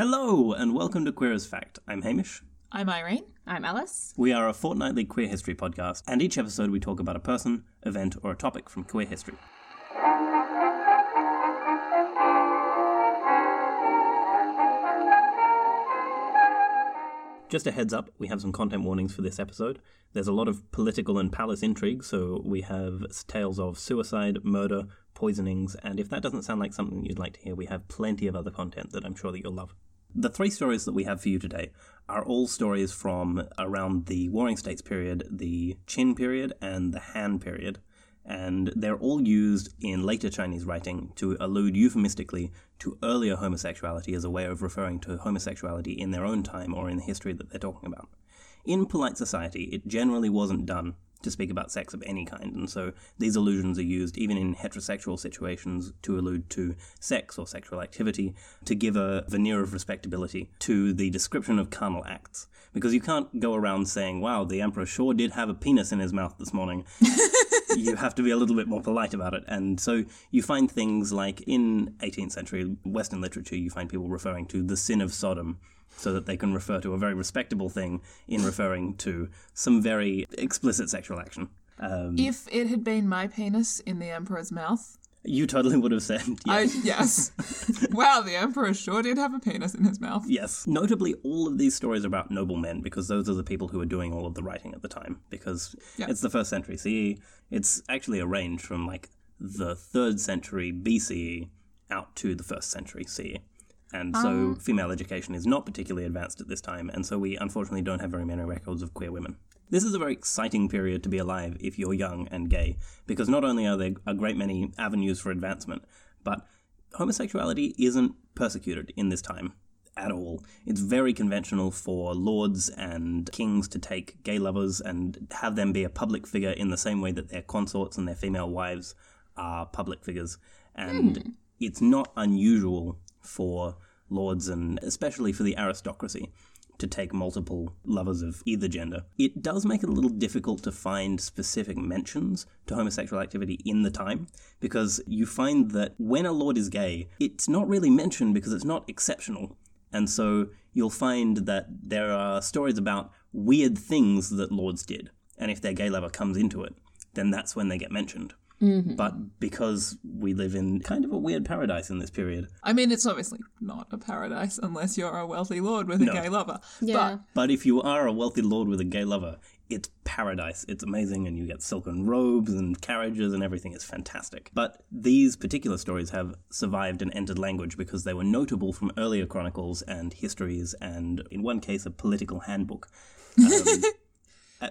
Hello, and welcome to Queer as Fact. I'm Hamish. I'm Irene. I'm Alice. We are a fortnightly queer history podcast, and each episode we talk about a person, event, or a topic from queer history. Just a heads up, we have some content warnings for this episode. There's a lot of political and palace intrigue, so we have tales of suicide, murder, poisonings, and if that doesn't sound like something you'd like to hear, we have plenty of other content that I'm sure that you'll love. The three stories that we have for you today are all stories from around the Warring States period, the Qin period, and the Han period, and they're all used in later Chinese writing to allude euphemistically to earlier homosexuality as a way of referring to homosexuality in their own time or in the history that they're talking about. In polite society, it generally wasn't done to speak about sex of any kind, and so these allusions are used even in heterosexual situations to allude to sex or sexual activity, to give a veneer of respectability to the description of carnal acts. Because you can't go around saying, wow, the emperor sure did have a penis in his mouth this morning. You have to be a little bit more polite about it. And so you find things like in 18th century Western literature, you find people referring to the sin of Sodom, so that they can refer to a very respectable thing in referring to some very explicit sexual action. If it had been my penis in the emperor's mouth... You totally would have said yes. Yes. Wow, the emperor sure did have a penis in his mouth. Yes. Notably, all of these stories are about noblemen, because those are the people who are doing all of the writing at the time, because It's the 1st century CE. It's actually a range from, like, the 3rd century BCE out to the 1st century CE. And so female education is not particularly advanced at this time, and so we unfortunately don't have very many records of queer women. This is a very exciting period to be alive if you're young and gay, because not only are there a great many avenues for advancement, but homosexuality isn't persecuted in this time at all. It's very conventional for lords and kings to take gay lovers and have them be a public figure in the same way that their consorts and their female wives are public figures. And it's not unusual for lords, and especially for the aristocracy, to take multiple lovers of either gender. It does make it a little difficult to find specific mentions to homosexual activity in the time, because you find that when a lord is gay, it's not really mentioned because it's not exceptional. And so you'll find that there are stories about weird things that lords did, and if their gay lover comes into it, then that's when they get mentioned. Mm-hmm. But because we live in kind of a weird paradise in this period. I mean, it's obviously not a paradise unless you're a wealthy lord with a gay lover. Yeah. But if you are a wealthy lord with a gay lover, it's paradise. It's amazing, and you get silken robes and carriages and everything. It's fantastic. But these particular stories have survived and entered language because they were notable from earlier chronicles and histories, and in one case a political handbook.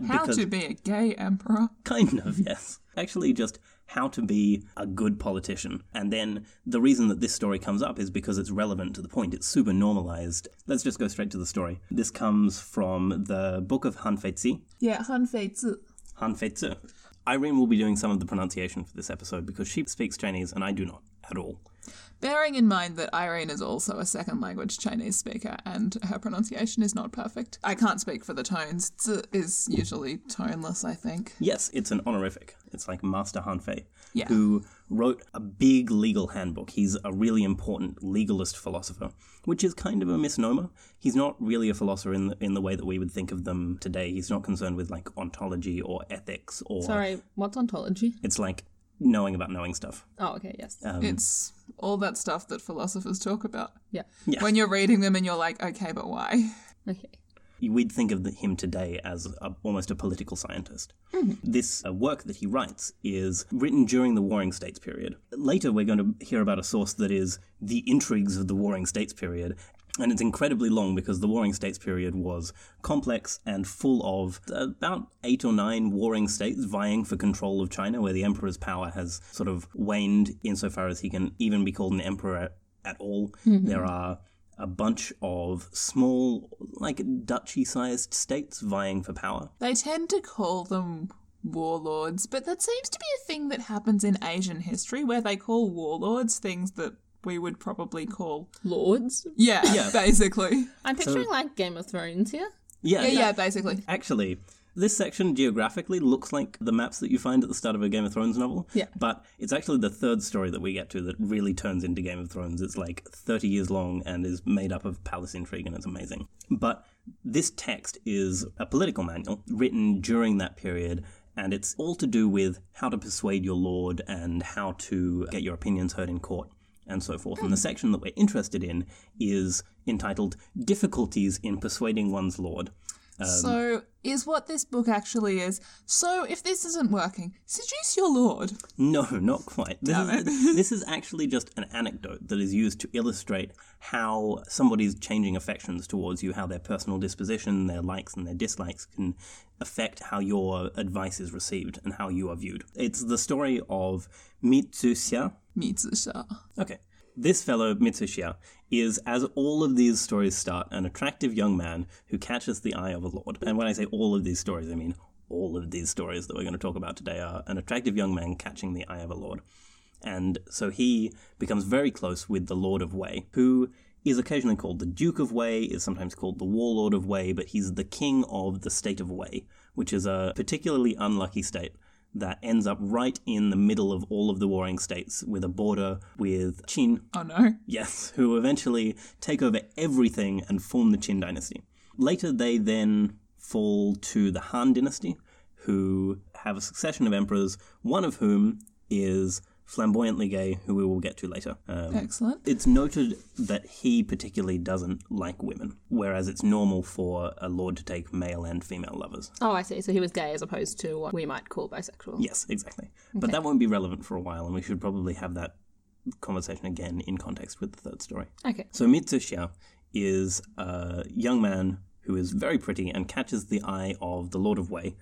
How to be a gay emperor. Kind of, yes. Actually just how to be a good politician. And then the reason that this story comes up is because it's relevant to the point. It's super normalized. Let's just go straight to the story. This comes from the book of Han Feizi. Yeah, Han Feizi. Han Feizi. Irene will be doing some of the pronunciation for this episode because she speaks Chinese and I do not at all. Bearing in mind that Irene is also a second language Chinese speaker and her pronunciation is not perfect. I can't speak for the tones. Zi is usually toneless, I think. Yes, it's an honorific. It's like Master Han Fei, who wrote a big legal handbook. He's a really important legalist philosopher, which is kind of a misnomer. He's not really a philosopher in the way that we would think of them today. He's not concerned with, like, ontology or ethics or... Sorry, what's ontology? It's like... knowing about knowing stuff. Oh, okay, yes. It's all that stuff that philosophers talk about. Yeah. When you're reading them and you're like, okay, but why? Okay. We'd think of him today as almost a political scientist. Mm-hmm. This work that he writes is written during the Warring States period. Later we're going to hear about a source that is the intrigues of the Warring States period. And it's incredibly long because the Warring States period was complex and full of about 8 or 9 warring states vying for control of China, where the emperor's power has sort of waned insofar as he can even be called an emperor at all. Mm-hmm. There are a bunch of small, like, duchy-sized states vying for power. They tend to call them warlords, but that seems to be a thing that happens in Asian history, where they call warlords things that we would probably call lords. Yeah, basically. I'm picturing like Game of Thrones here. Yeah, basically. Actually, This section geographically looks like the maps that you find at the start of a Game of Thrones novel. Yeah. But it's actually the third story that we get to that really turns into Game of Thrones. It's like 30 years long and is made up of palace intrigue, and it's amazing. But this text is a political manual written during that period, and it's all to do with how to persuade your lord and how to get your opinions heard in court and so forth. And the section that we're interested in is entitled Difficulties in Persuading One's Lord. So is what this book actually is. So if this isn't working, seduce your lord. No, not quite. This is actually just an anecdote that is used to illustrate how somebody's changing affections towards you, how their personal disposition, their likes and their dislikes can affect how your advice is received and how you are viewed. It's the story of Mitsusha. Mitsusha. Okay. This fellow, Mitsusha, is, as all of these stories start, an attractive young man who catches the eye of a lord. And when I say all of these stories, I mean all of these stories that we're going to talk about today are an attractive young man catching the eye of a lord. And so he becomes very close with the Lord of Wei, who is occasionally called the Duke of Wei, is sometimes called the Warlord of Wei, but he's the king of the state of Wei, which is a particularly unlucky state that ends up right in the middle of all of the warring states with a border with Qin. Oh no. Yes, who eventually take over everything and form the Qin dynasty. Later they then fall to the Han dynasty, who have a succession of emperors, one of whom is flamboyantly gay, who we will get to later. Excellent. It's noted that he particularly doesn't like women, whereas it's normal for a lord to take male and female lovers. Oh, I see. So he was gay as opposed to what we might call bisexual. Yes, exactly. Okay. But that won't be relevant for a while, and we should probably have that conversation again in context with the third story. Okay. So Mitsusha is a young man who is very pretty and catches the eye of the Lord of Wei.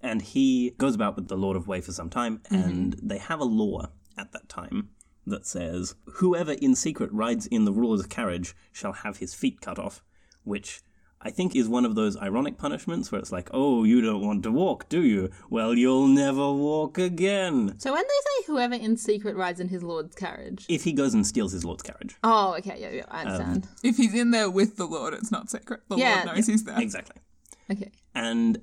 And he goes about with the Lord of Wei for some time, and they have a law at that time that says, whoever in secret rides in the ruler's carriage shall have his feet cut off, which I think is one of those ironic punishments where it's like, oh, you don't want to walk, do you? Well, you'll never walk again. So when they say whoever in secret rides in his lord's carriage? If he goes and steals his lord's carriage. Oh, okay, yeah, I understand. If he's in there with the lord, it's not secret. The lord knows he's there. Exactly. Okay. And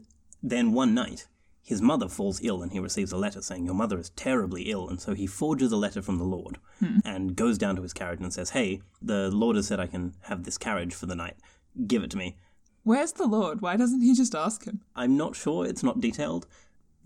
then one night, his mother falls ill and he receives a letter saying, your mother is terribly ill, and so he forges a letter from the Lord and goes down to his carriage and says, hey, the Lord has said I can have this carriage for the night. Give it to me. Where's the Lord? Why doesn't he just ask him? I'm not sure. It's not detailed.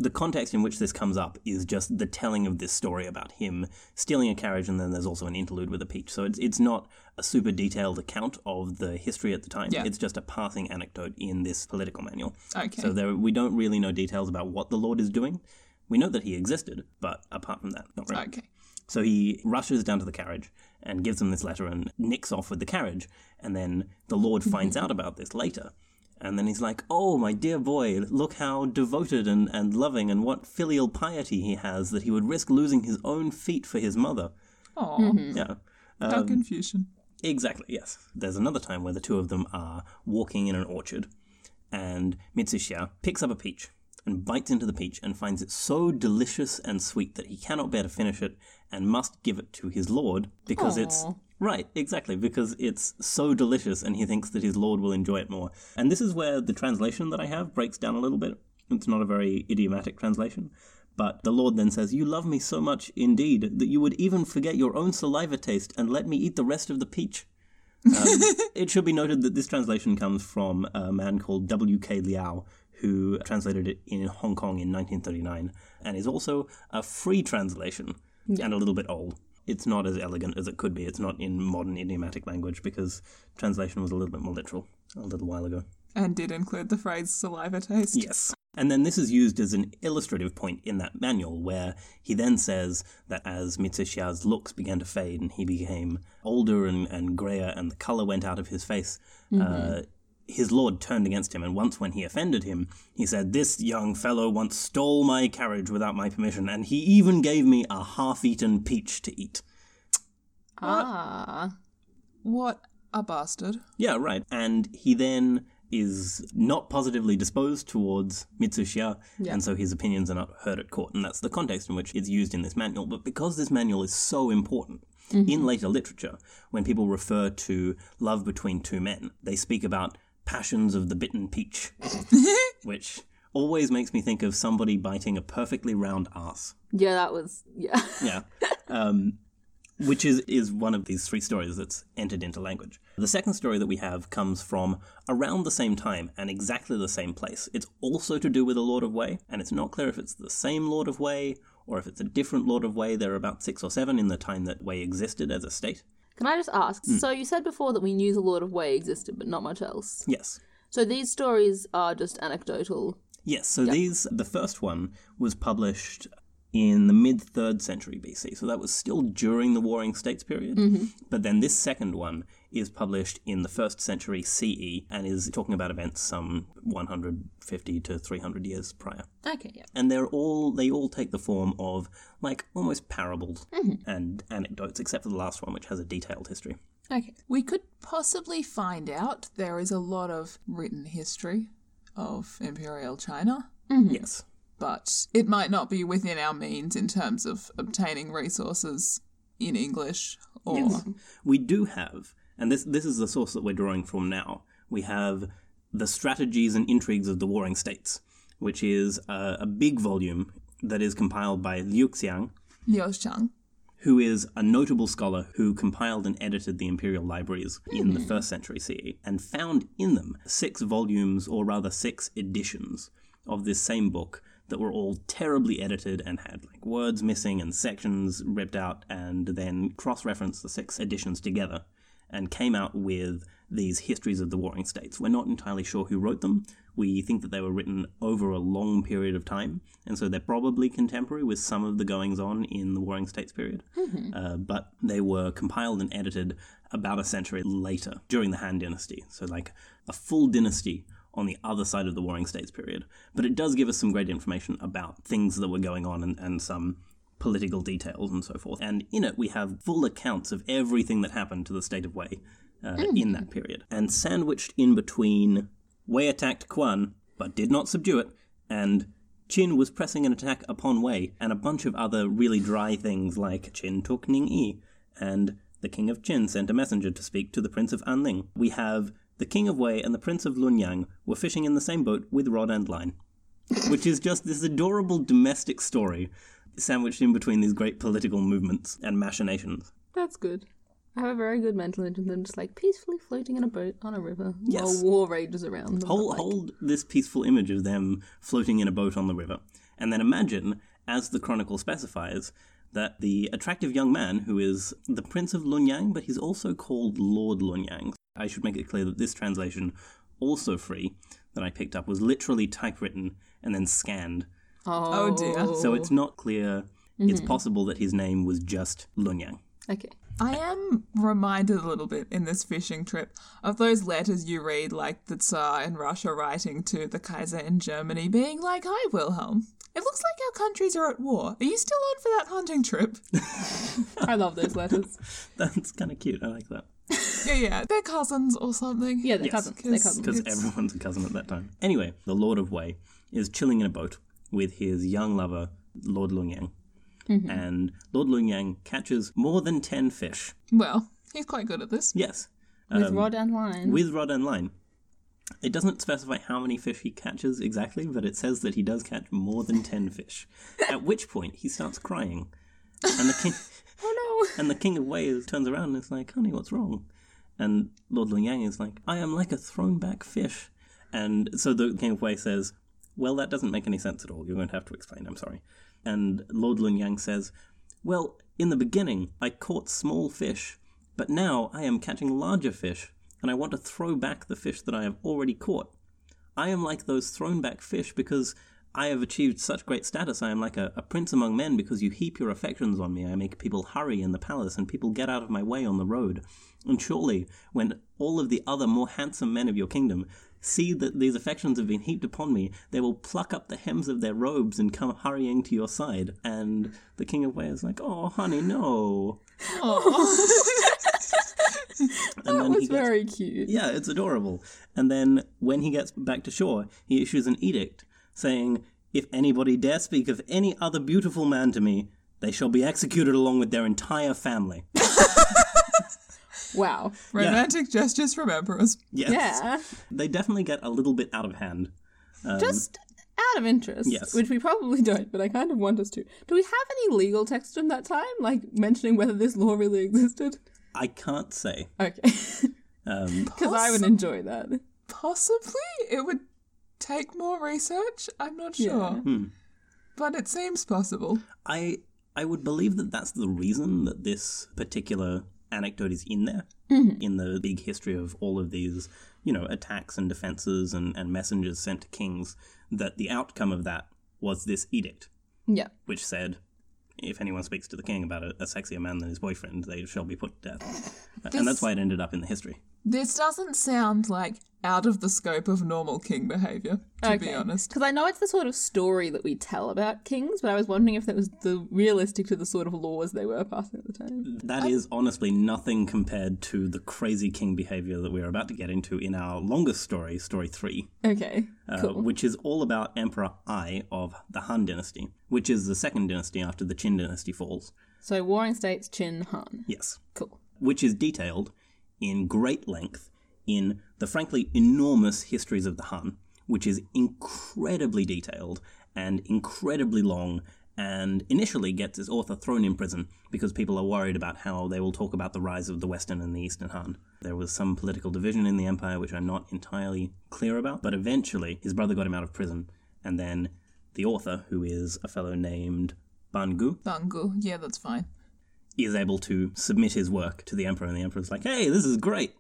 The context in which this comes up is just the telling of this story about him stealing a carriage, and then there's also an interlude with a peach. So it's not a super detailed account of the history at the time. Yeah. It's just a passing anecdote in this political manual. Okay. So we don't really know details about what the Lord is doing. We know that he existed, but apart from that, not really. Okay. So he rushes down to the carriage and gives them this letter and nicks off with the carriage. And then the Lord finds out about this later. And then he's like, oh, my dear boy, look how devoted and loving and what filial piety he has, that he would risk losing his own feet for his mother. Aww. Mm-hmm. Yeah. How Confucian. Exactly, yes. There's another time where the two of them are walking in an orchard, and Mitsusha picks up a peach and bites into the peach and finds it so delicious and sweet that he cannot bear to finish it and must give it to his lord because it's... Right, exactly, because it's so delicious and he thinks that his lord will enjoy it more. And this is where the translation that I have breaks down a little bit. It's not a very idiomatic translation. But the lord then says, you love me so much indeed that you would even forget your own saliva taste and let me eat the rest of the peach. It should be noted that this translation comes from a man called W.K. Liao, who translated it in Hong Kong in 1939, and is also a free translation and a little bit old. It's not as elegant as it could be. It's not in modern idiomatic language because translation was a little bit more literal a little while ago. And did include the phrase saliva taste. Yes. And then this is used as an illustrative point in that manual where he then says that as Mitsusha's looks began to fade and he became older and greyer and the colour went out of his face, his lord turned against him, and once when he offended him, he said, this young fellow once stole my carriage without my permission, and he even gave me a half-eaten peach to eat. Ah. What a bastard. Yeah, right. And he then is not positively disposed towards Mitsusha, and so his opinions are not heard at court, and that's the context in which it's used in this manual. But because this manual is so important, in later literature, when people refer to love between two men, they speak about passions of the bitten peach, which always makes me think of somebody biting a perfectly round ass. Yeah, that was, yeah. Yeah. Which is one of these three stories that's entered into language. The second story that we have comes from around the same time and exactly the same place. It's also to do with a Lord of Wei, and it's not clear if it's the same Lord of Wei or if it's a different Lord of Wei. There are about 6 or 7 in the time that Wei existed as a state. Can I just ask, so you said before that we knew the Lord of Wei existed, but not much else. Yes. So these stories are just anecdotal? Yes, so the first one was published in the mid-3rd century BC. So that was still during the Warring States period. Mm-hmm. But then this second one is published in the 1st century CE and is talking about events some 150 to 300 years prior. Okay, yeah. And they all take the form of, like, almost parables and anecdotes, except for the last one, which has a detailed history. Okay. We could possibly find out there is a lot of written history of Imperial China. Mm-hmm. Yes. But it might not be within our means in terms of obtaining resources in English. Or yes. We do have, and this is the source that we're drawing from now, we have the Strategies and Intrigues of the Warring States, which is a big volume that is compiled by Liu Xiang, who is a notable scholar who compiled and edited the imperial libraries in the 1st century CE and found in them 6 volumes, or rather 6 editions, of this same book that were all terribly edited and had like words missing and sections ripped out, and then cross-referenced the 6 editions together and came out with these histories of the Warring States. We're not entirely sure who wrote them. We think that they were written over a long period of time, and so they're probably contemporary with some of the goings-on in the Warring States period. Mm-hmm. But they were compiled and edited about a century later, during the Han dynasty. So like a full dynasty on the other side of the Warring States period. But it does give us some great information about things that were going on and some political details and so forth. And in it, we have full accounts of everything that happened to the state of Wei in that period. And sandwiched in between, Wei attacked Quan, but did not subdue it, and Qin was pressing an attack upon Wei, and a bunch of other really dry things like Qin took Ningyi, and the king of Qin sent a messenger to speak to the prince of Anling. We have the king of Wei and the prince of Lunyang were fishing in the same boat with rod and line, which is just this adorable domestic story sandwiched in between these great political movements and machinations. That's good. I have a very good mental image of them just like peacefully floating in a boat on a river while war rages around them. Hold this peaceful image of them floating in a boat on the river, and then imagine, as the chronicle specifies, that the attractive young man, who is the Prince of Lunyang, but he's also called Lord Longyang. I should make it clear that this translation, also free, that I picked up, was literally typewritten and then scanned. Oh dear. So it's not clear. Mm-hmm. It's possible that his name was just Lunyang. Okay. I am reminded a little bit in this fishing trip of those letters you read, like the Tsar in Russia writing to the Kaiser in Germany, being like, "Hi, Wilhelm. It looks like our countries are at war. Are you still on for that hunting trip?" I love those letters. That's kind of cute. I like that. Yeah. They're cousins or something. Yeah, they're cousins. Because everyone's a cousin at that time. Anyway, the Lord of Wei is chilling in a boat with his young lover, Lord Longyang. Mm-hmm. And Lord Longyang catches more than 10 fish. Well, he's quite good at this. Yes. With rod and line. With rod and line. It doesn't specify how many fish he catches exactly, but it says that he does catch more than 10 fish. At which point, he starts crying. And the king... Oh, no. And the king of Wei turns around and is like, "Honey, what's wrong?" And Lord Longyang is like, "I am like a thrown-back fish." And so the king of Wei says, "Well, that doesn't make any sense at all. You're going to have to explain. I'm sorry." And Lord Longyang says, "Well, in the beginning, I caught small fish, but now I am catching larger fish, and I want to throw back the fish that I have already caught. I am like those thrown-back fish because I have achieved such great status. I am like a prince among men because you heap your affections on me. I make people hurry in the palace and people get out of my way on the road. And surely, when all of the other more handsome men of your kingdom see that these affections have been heaped upon me, they will pluck up the hems of their robes and come hurrying to your side." And the king of Wei is like, "Oh, honey, no." That was very cute. Yeah, it's adorable. And then when he gets back to shore, he issues an edict saying, "If anybody dare speak of any other beautiful man to me, they shall be executed along with their entire family." Wow. Romantic gestures from emperors. Yes. Yeah. They definitely get a little bit out of hand. Just Out of interest, yes. Which we probably don't, but I kind of want us to. Do we have any legal text from that time, like mentioning whether this law really existed? I can't say. Okay. Because I would enjoy that. Possibly. It would take more research. I'm not sure. Yeah. But it seems possible. I would believe that that's the reason that this particular anecdote is in there, in the big history of all of these, you know, attacks and defences and messengers sent to kings, that the outcome of that was this edict. Yeah. Which said, if anyone speaks to the king about a sexier man than his boyfriend, they shall be put to death. And that's why it ended up in the history. This doesn't sound like out of the scope of normal king behaviour, to be honest. Because I know it's the sort of story that we tell about kings, but I was wondering if that was the realistic to the sort of laws they were passing at the time. That is honestly nothing compared to the crazy king behaviour that we're about to get into in our longest story, story 3. Okay, cool. Which is all about Emperor Ai of the Han dynasty, which is the second dynasty after the Qin dynasty falls. So Warring States, Qin, Han. Yes. Cool. Which is detailed in great length in the frankly enormous Histories of the Han, which is incredibly detailed and incredibly long, and initially gets its author thrown in prison because people are worried about how they will talk about the rise of the Western and the Eastern Han. There was some political division in the empire which I'm not entirely clear about, but eventually his brother got him out of prison, and then the author, who is a fellow named Ban Gu. Ban Gu, yeah, that's fine. Is able to submit his work to the emperor, and the emperor's like, hey, this is great,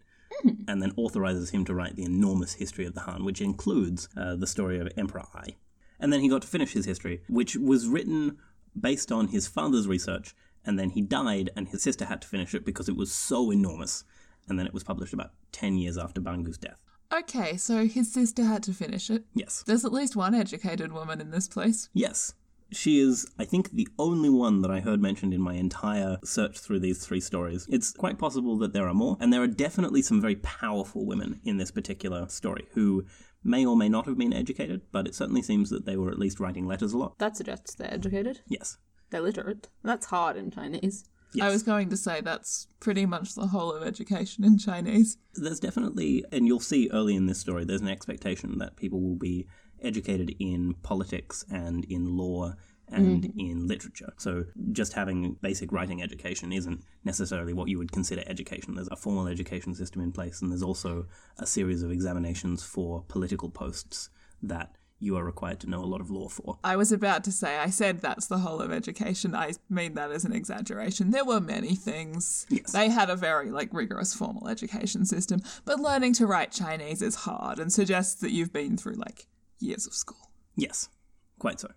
and then authorises him to write the enormous History of the Han, which includes the story of Emperor Ai. And then he got to finish his history, which was written based on his father's research, and then he died, and his sister had to finish it because it was so enormous, and then it was published about 10 years after Ban Gu's death. Okay, so his sister had to finish it? Yes. There's at least one educated woman in this place. Yes. She is, I think, the only one that I heard mentioned in my entire search through these three stories. It's quite possible that there are more, and there are definitely some very powerful women in this particular story who may or may not have been educated, but it certainly seems that they were at least writing letters a lot. That suggests they're educated. Yes. They're literate. That's hard in Chinese. Yes. I was going to say that's pretty much the whole of education in Chinese. There's definitely, and you'll see early in this story, there's an expectation that people will be educated in politics and in law and in literature. So just having basic writing education isn't necessarily what you would consider education. There's a formal education system in place, and there's also a series of examinations for political posts that you are required to know a lot of law for. I was about to say, I said that's the whole of education. I mean that as an exaggeration. There were many things. Yes. They had a very rigorous formal education system, but learning to write Chinese is hard and suggests that you've been through years of school. Yes, quite so.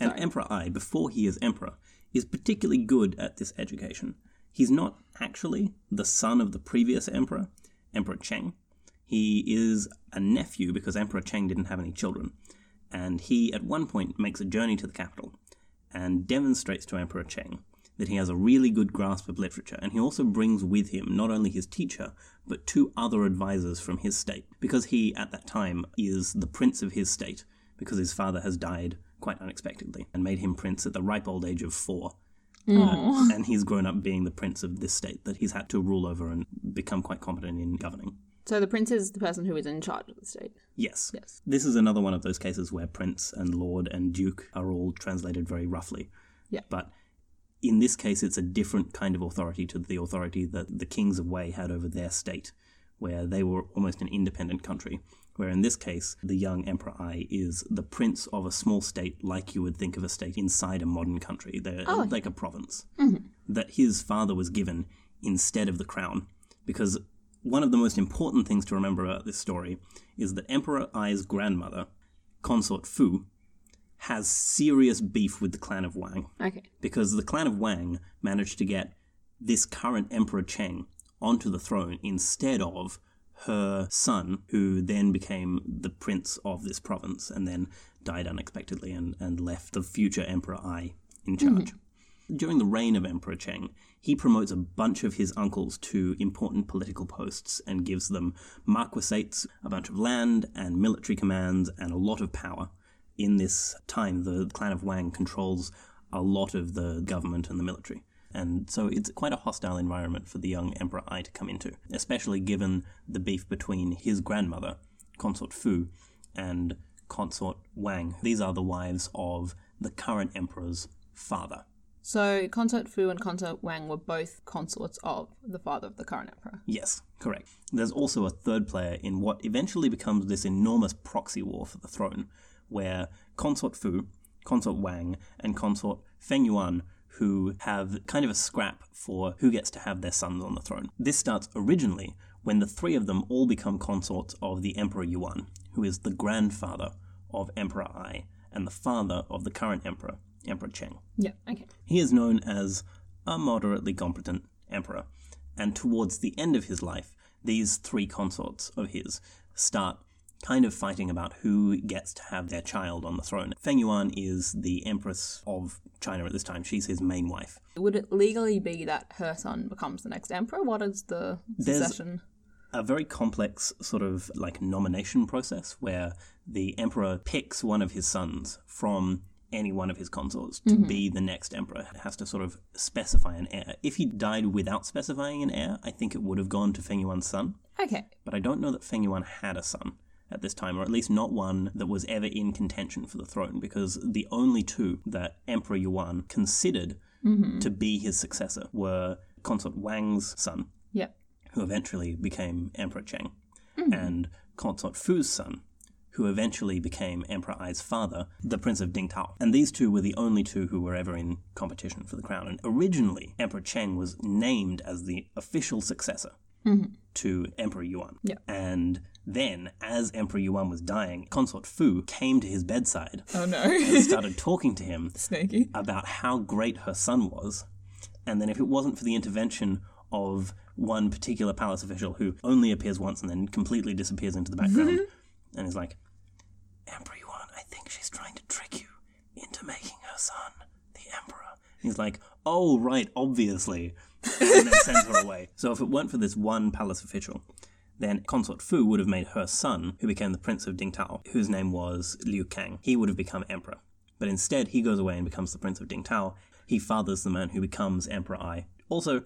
And Emperor Ai, before he is emperor, is particularly good at this education. He's not actually the son of the previous emperor, Emperor Cheng. He is a nephew because Emperor Cheng didn't have any children. And he, at one point, makes a journey to the capital and demonstrates to Emperor Cheng that he has a really good grasp of literature, and he also brings with him not only his teacher, but two other advisors from his state, because he, at that time, is the prince of his state, because his father has died quite unexpectedly, and made him prince at the ripe old age of 4. And he's grown up being the prince of this state that he's had to rule over and become quite competent in governing. So the prince is the person who is in charge of the state? Yes. Yes. This is another one of those cases where prince and lord and duke are all translated very roughly. Yeah. But in this case, it's a different kind of authority to the authority that the kings of Wei had over their state, where they were almost an independent country, where in this case, the young Emperor Ai is the prince of a small state, like you would think of a state inside a modern country, like a province, that his father was given instead of the crown. Because one of the most important things to remember about this story is that Emperor Ai's grandmother, Consort Fu, has serious beef with the clan of Wang. Okay. Because the clan of Wang managed to get this current Emperor Cheng onto the throne instead of her son, who then became the prince of this province and then died unexpectedly and left the future Emperor Ai in charge. During the reign of Emperor Cheng, he promotes a bunch of his uncles to important political posts and gives them marquisates, a bunch of land and military commands and a lot of power. In this time, the clan of Wang controls a lot of the government and the military. And so it's quite a hostile environment for the young Emperor Ai to come into, especially given the beef between his grandmother, Consort Fu, and Consort Wang. These are the wives of the current emperor's father. So Consort Fu and Consort Wang were both consorts of the father of the current emperor. Yes, correct. There's also a third player in what eventually becomes this enormous proxy war for the throne, where Consort Fu, Consort Wang, and Consort Feng Yuan, who have kind of a scrap for who gets to have their sons on the throne. This starts originally when the three of them all become consorts of the Emperor Yuan, who is the grandfather of Emperor Ai and the father of the current emperor, Emperor Cheng. Yeah, okay. He is known as a moderately competent emperor, and towards the end of his life, these three consorts of his start kind of fighting about who gets to have their child on the throne. Feng Yuan is the Empress of China at this time. She's his main wife. Would it legally be that her son becomes the next emperor? What is the succession? There's a very complex sort of like nomination process where the emperor picks one of his sons from any one of his consorts to be the next emperor. It has to sort of specify an heir. If he died without specifying an heir, I think it would have gone to Feng Yuan's son. Okay. But I don't know that Feng Yuan had a son at this time, or at least not one that was ever in contention for the throne, because the only two that Emperor Yuan considered to be his successor were Consort Wang's son, who eventually became Emperor Cheng, and Consort Fu's son, who eventually became Emperor Ai's father, the Prince of Dingtao. And these two were the only two who were ever in competition for the crown. And originally, Emperor Cheng was named as the official successor to Emperor Yuan. Yeah. And then, as Emperor Yuan was dying, Consort Fu came to his bedside and started talking to him about how great her son was. And then if it wasn't for the intervention of one particular palace official who only appears once and then completely disappears into the background and is like, Emperor Yuan, I think she's trying to trick you into making her son the emperor. And he's like, oh, right, obviously. And then sends her away. So if it weren't for this one palace official, then Consort Fu would have made her son, who became the Prince of Dingtao, whose name was Liu Kang. He would have become emperor. But instead, he goes away and becomes the Prince of Dingtao. He fathers the man who becomes Emperor Ai. Also,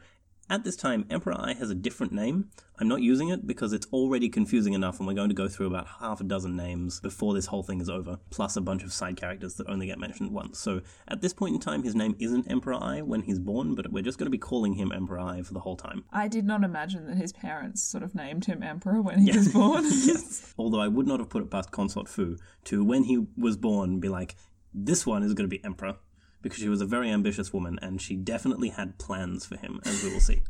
at this time, Emperor Ai has a different name. I'm not using it because it's already confusing enough, and we're going to go through about half a dozen names before this whole thing is over, plus a bunch of side characters that only get mentioned once. So at this point in time, his name isn't Emperor Ai when he's born, but we're just going to be calling him Emperor Ai for the whole time. I did not imagine that his parents sort of named him Emperor when he was born. Yes. Although I would not have put it past Consort Fu to, when he was born, be like, this one is going to be Emperor, because she was a very ambitious woman, and she definitely had plans for him, as we will see.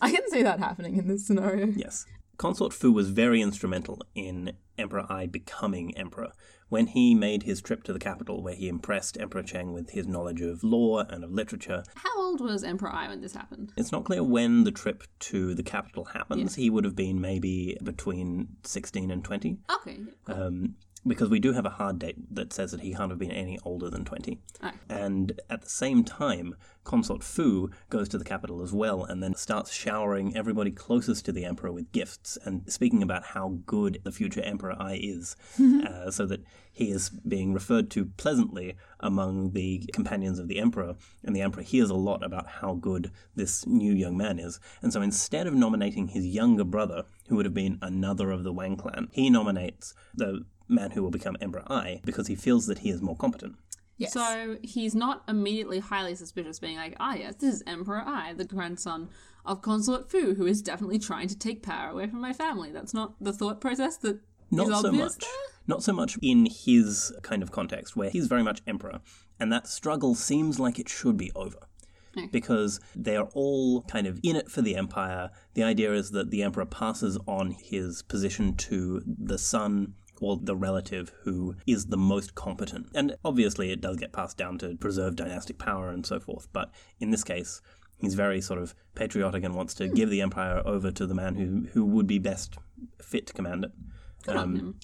I can see that happening in this scenario. Yes. Consort Fu was very instrumental in Emperor Ai becoming emperor. When he made his trip to the capital, where he impressed Emperor Cheng with his knowledge of law and of literature. How old was Emperor Ai when this happened? It's not clear when the trip to the capital happens. Yeah. He would have been maybe between 16 and 20. Okay, cool. Because we do have a hard date that says that he can't have been any older than 20. Oh. And at the same time, Consort Fu goes to the capital as well and then starts showering everybody closest to the emperor with gifts and speaking about how good the future Emperor Ai is, so that he is being referred to pleasantly among the companions of the emperor, and the emperor hears a lot about how good this new young man is. And so instead of nominating his younger brother, who would have been another of the Wang clan, he nominates the man who will become Emperor Ai because he feels that he is more competent. Yes. So he's not immediately highly suspicious, being like, yes, this is Emperor Ai, the grandson of Consort Fu, who is definitely trying to take power away from my family. That's not the thought process that is obvious there? Not so much in his kind of context, where he's very much emperor, and that struggle seems like it should be over. Because they're all kind of in it for the empire. The idea is that the emperor passes on his position to the son or the relative who is the most competent. And obviously it does get passed down to preserve dynastic power and so forth, but in this case, he's very sort of patriotic and wants to give the empire over to the man who would be best fit to command it.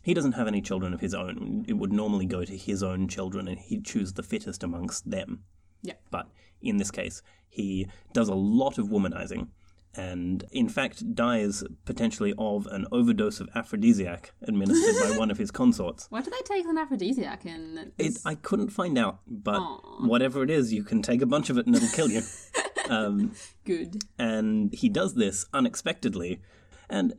He doesn't have any children of his own. It would normally go to his own children, and he'd choose the fittest amongst them. Yeah. But in this case, he does a lot of womanizing, and in fact dies potentially of an overdose of aphrodisiac administered by one of his consorts. Why do they take an aphrodisiac in this? I couldn't find out, but whatever it is, you can take a bunch of it and it'll kill you. Good. And he does this unexpectedly, and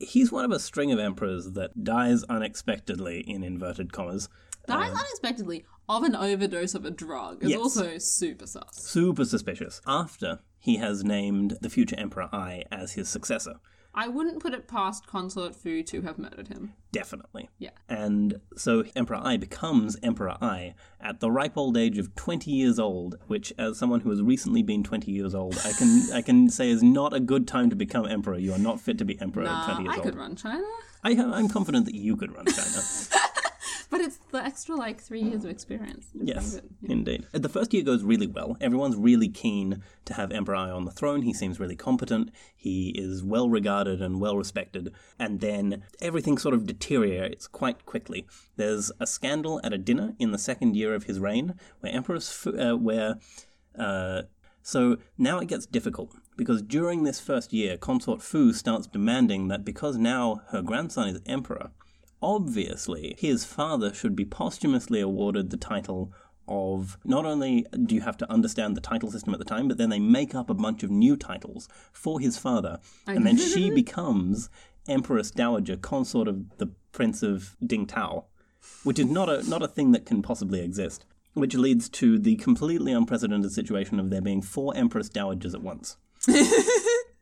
he's one of a string of emperors that dies unexpectedly, in inverted commas. Dies unexpectedly of an overdose of a drug is also super sus. Super suspicious. After he has named the future Emperor Ai as his successor. I wouldn't put it past Consort Fu to have murdered him. Definitely. Yeah. And so Emperor Ai becomes Emperor Ai at the ripe old age of 20 years old, which, as someone who has recently been 20 years old, I can say is not a good time to become emperor. You are not fit to be emperor at 20 years old. I could run China. I'm confident that you could run China. But it's the extra, 3 years of experience. Yes, yeah. Indeed. The first year goes really well. Everyone's really keen to have Emperor Ai on the throne. He seems really competent. He is well-regarded and well-respected. And then everything sort of deteriorates quite quickly. There's a scandal at a dinner in the second year of his reign where so now it gets difficult, because during this first year, Consort Fu starts demanding that because now her grandson is emperor, obviously, his father should be posthumously awarded the title of... Not only do you have to understand the title system at the time, but then they make up a bunch of new titles for his father. And then she becomes Empress Dowager, consort of the Prince of Dingtao, which is not a thing that can possibly exist, which leads to the completely unprecedented situation of there being 4 Empress Dowagers at once.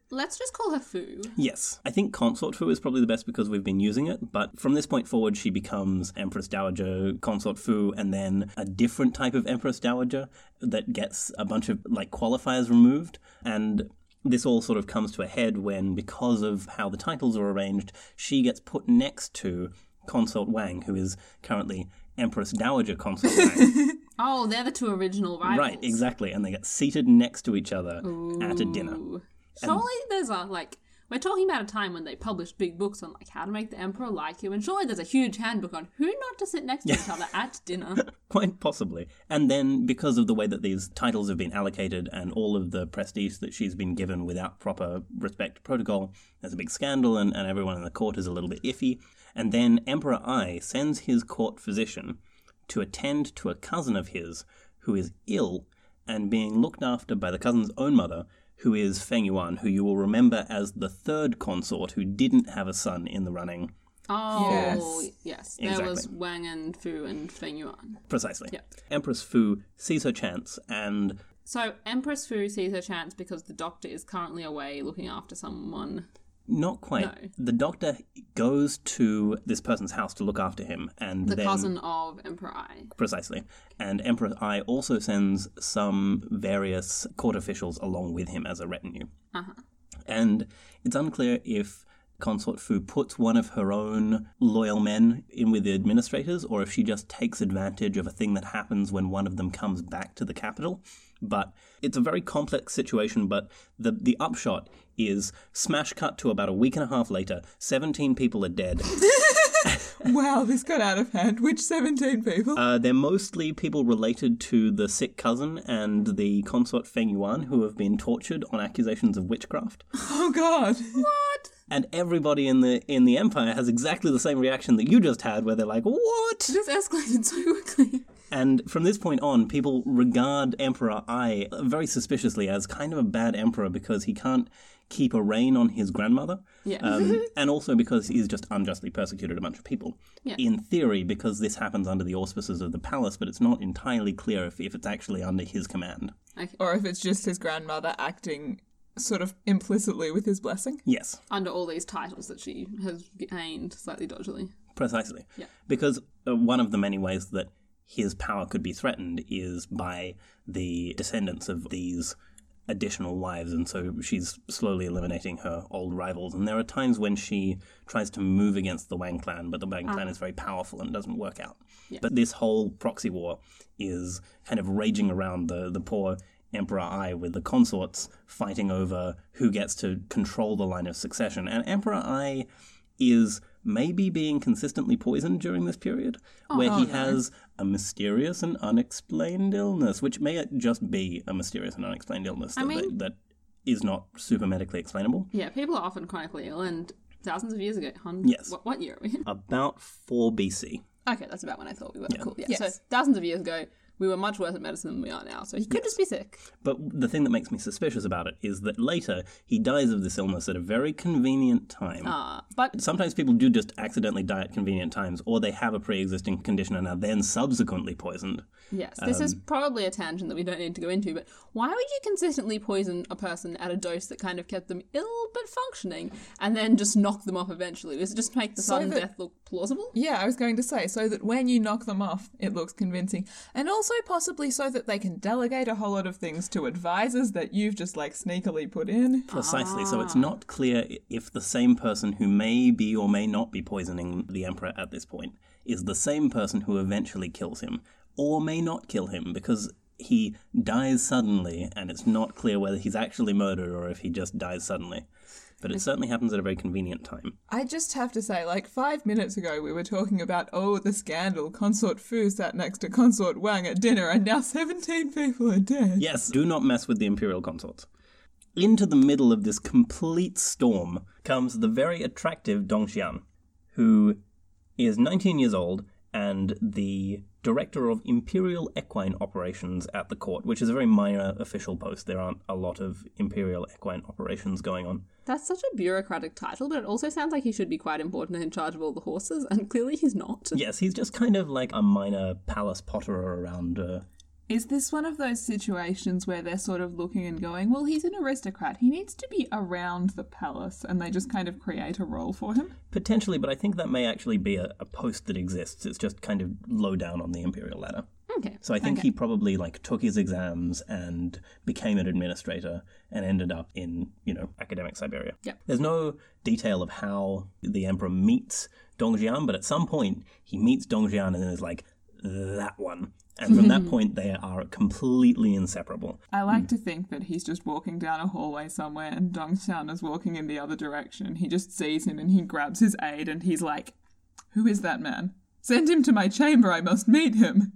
Let's just call her Fu. Yes. I think Consort Fu is probably the best because we've been using it, but from this point forward she becomes Empress Dowager, Consort Fu, and then a different type of Empress Dowager that gets a bunch of, qualifiers removed, and this all sort of comes to a head when, because of how the titles are arranged, she gets put next to Consort Wang, who is currently Empress Dowager Consort Wang. Oh, they're the two original rivals. Right, exactly, and they get seated next to each other at a dinner. Surely there's a, we're talking about a time when they published big books on, how to make the emperor like you, and surely there's a huge handbook on who not to sit next to each other at dinner. Quite possibly. And then, because of the way that these titles have been allocated and all of the prestige that she's been given without proper respect protocol, there's a big scandal and everyone in the court is a little bit iffy. And then Emperor Ai sends his court physician to attend to a cousin of his who is ill and being looked after by the cousin's own mother, who is Feng Yuan, who you will remember as the third consort who didn't have a son in the running. Oh, yes. Exactly. There was Wang and Fu and Feng Yuan. Precisely. Yep. Empress Fu sees her chance and... So Empress Fu sees her chance because the doctor is currently away looking after someone... Not quite. No. The doctor goes to this person's house to look after him. And the cousin of Emperor Ai. Precisely. And Emperor Ai also sends some various court officials along with him as a retinue. Uh-huh. And it's unclear if Consort Fu puts one of her own loyal men in with the administrators or if she just takes advantage of a thing that happens when one of them comes back to the capital. But it's a very complex situation, but the upshot is smash cut to about a week and a half later, 17 people are dead. Wow, this got out of hand. Which 17 people? They're mostly people related to the sick cousin and the consort Feng Yuan who have been tortured on accusations of witchcraft. Oh, God. What? And everybody in the empire has exactly the same reaction that you just had, where they're like, what? It just escalated so quickly. And from this point on, people regard Emperor Ai very suspiciously as kind of a bad emperor because he can't keep a rein on his grandmother. Yeah. And also because he's just unjustly persecuted a bunch of people. Yeah. In theory, because this happens under the auspices of the palace, but it's not entirely clear if it's actually under his command. Okay. Or if it's just his grandmother acting sort of implicitly with his blessing. Yes. Under all these titles that she has gained slightly dodgily. Precisely. Yeah. Because one of the many ways that his power could be threatened is by the descendants of these additional wives, and so she's slowly eliminating her old rivals. And there are times when she tries to move against the Wang clan, but the Wang clan is very powerful and doesn't work out. Yeah. But this whole proxy war is kind of raging around the poor Emperor Ai with the consorts fighting over who gets to control the line of succession. And Emperor Ai is... maybe being consistently poisoned during this period, has a mysterious and unexplained illness, which may just be a mysterious and unexplained illness that is not super medically explainable. Yeah, people are often chronically ill, and thousands of years ago, yes. What year are we in? About 4 BC. Okay, that's about when I thought we were. Yeah. Cool, yeah. Yes. So thousands of years ago, We were much worse at medicine than we are now, so he could just be sick. But the thing that makes me suspicious about it is that later he dies of this illness at a very convenient time. But sometimes people do just accidentally die at convenient times, or they have a pre-existing condition and are then subsequently poisoned. Yes, this is probably a tangent that we don't need to go into, but why would you consistently poison a person at a dose that kind of kept them ill but functioning, and then just knock them off eventually? Does it just make the sudden death look plausible? Yeah, I was going to say, so that when you knock them off, it looks convincing. And also possibly so that they can delegate a whole lot of things to advisors that you've just, like, sneakily put in. Precisely. So it's not clear if the same person who may be or may not be poisoning the emperor at this point is the same person who eventually kills him, or may not kill him, because he dies suddenly and it's not clear whether he's actually murdered or if he just dies suddenly. But it certainly happens at a very convenient time. I just have to say, like, 5 minutes ago we were talking about, oh, the scandal, Consort Fu sat next to Consort Wang at dinner and now 17 people are dead. Yes, do not mess with the imperial consorts. Into the middle of this complete storm comes the very attractive Dong Xian, who is 19 years old and the director of imperial equine operations at the court, which is a very minor official post. There aren't a lot of imperial equine operations going on. That's such a bureaucratic title, but it also sounds like he should be quite important and in charge of all the horses, and clearly he's not. Yes, he's just kind of like a minor palace potterer around. Is this one of those situations where they're sort of looking and going, well, he's an aristocrat, he needs to be around the palace, and they just kind of create a role for him? Potentially, but I think that may actually be a post that exists. It's just kind of low down on the imperial ladder. Okay. So I think he probably, like, took his exams and became an administrator and ended up in, you know, academic Siberia. Yep. There's no detail of how the emperor meets Dong Xian, but at some point he meets Dong Xian and then is like, that one. And from that point, they are completely inseparable. I like to think that he's just walking down a hallway somewhere and Dong Xian is walking in the other direction. He just sees him and he grabs his aide and he's like, who is that man? Send him to my chamber, I must meet him.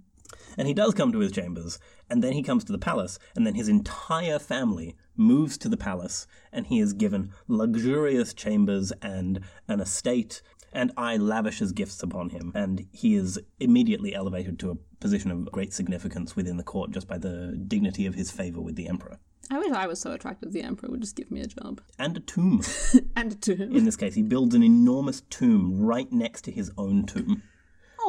And he does come to his chambers, and then he comes to the palace, and then his entire family moves to the palace, and he is given luxurious chambers and an estate, and Ai lavishes gifts upon him, and he is immediately elevated to a position of great significance within the court just by the dignity of his favour with the emperor. I wish I was so attractive the emperor would just give me a job. And a tomb. And a tomb. In this case, he builds an enormous tomb right next to his own tomb.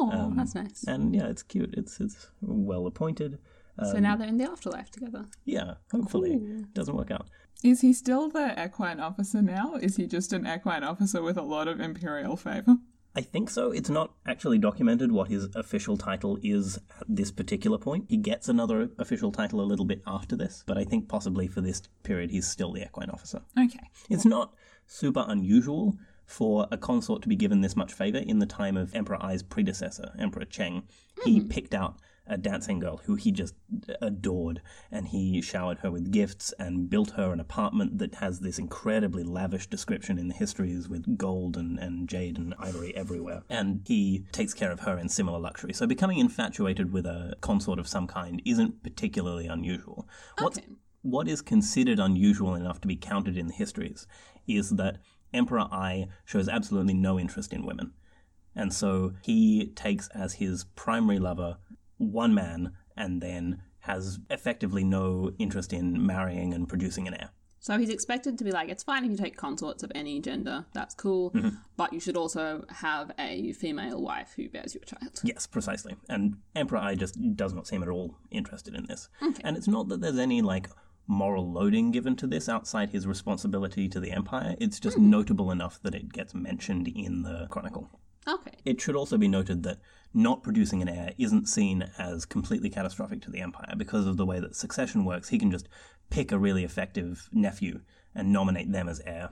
Oh, that's nice. And yeah, it's cute. It's well appointed. So now they're in the afterlife together. Yeah, hopefully. Cool. Doesn't work out. Is he still the equine officer now? Is he just an equine officer with a lot of imperial favour? I think so. It's not actually documented what his official title is at this particular point. He gets another official title a little bit after this, but I think possibly for this period he's still the equine officer. Okay. It's not super unusual for a consort to be given this much favour. In the time of Emperor Ai's predecessor, Emperor Cheng, he picked out a dancing girl who he just adored, and he showered her with gifts and built her an apartment that has this incredibly lavish description in the histories with gold and jade and ivory everywhere, and he takes care of her in similar luxury. So becoming infatuated with a consort of some kind isn't particularly unusual. Okay. What is considered unusual enough to be counted in the histories is that Emperor Ai shows absolutely no interest in women, and so he takes as his primary lover one man, and then has effectively no interest in marrying and producing an heir. So he's expected to be like, it's fine if you take consorts of any gender, that's cool, but you should also have a female wife who bears you a child. Yes, precisely. And Emperor Ai just does not seem at all interested in this. Okay. And it's not that there's any, like, moral loading given to this outside his responsibility to the empire. It's just notable enough that it gets mentioned in the chronicle. Okay. It should also be noted that not producing an heir isn't seen as completely catastrophic to the empire. Because of the way that succession works, he can just pick a really effective nephew and nominate them as heir.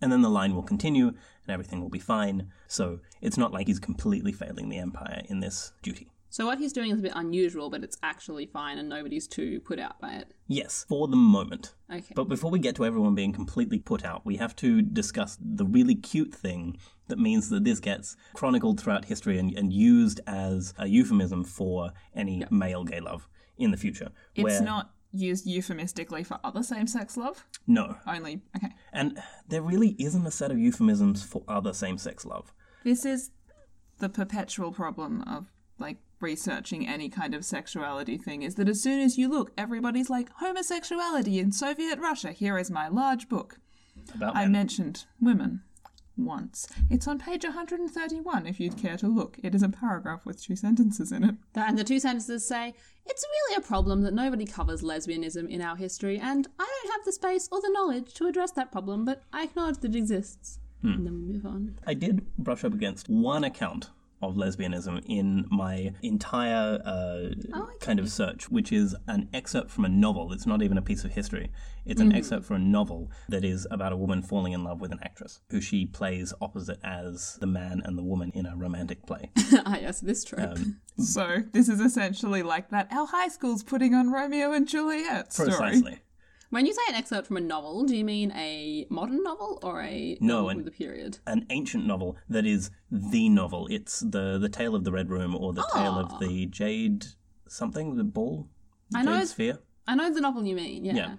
And then the line will continue and everything will be fine. So it's not like he's completely failing the empire in this duty. So what he's doing is a bit unusual, but it's actually fine and nobody's too put out by it. Yes, for the moment. Okay. But before we get to everyone being completely put out, we have to discuss the really cute thing that means that this gets chronicled throughout history and used as a euphemism for any male gay love in the future. It's not used euphemistically for other same-sex love? No. Only, okay. And there really isn't a set of euphemisms for other same-sex love. This is the perpetual problem of, like, researching any kind of sexuality thing is that as soon as you look, everybody's like, homosexuality in Soviet Russia, here is my large book. About men. I mentioned women once. It's on page 131 if you'd care to look. It is a paragraph with 2 sentences in it. And the 2 sentences say, it's really a problem that nobody covers lesbianism in our history, and I don't have the space or the knowledge to address that problem, but I acknowledge that it exists. And then we move on. I did brush up against one account of lesbianism in my entire kind of search, which is an excerpt from a novel. It's not even a piece of history. It's an excerpt from a novel that is about a woman falling in love with an actress who she plays opposite as the man and the woman in a romantic play. Ah, yes, this trope. So this is essentially like that our high school's putting on Romeo and Juliet story. Precisely. When you say an excerpt from a novel, do you mean a modern novel or a novel with a period? An ancient novel that is the novel. It's the Tale of the Red Room or the Tale of the Jade something, the ball, the Jade Sphere. I know the novel you mean, yeah.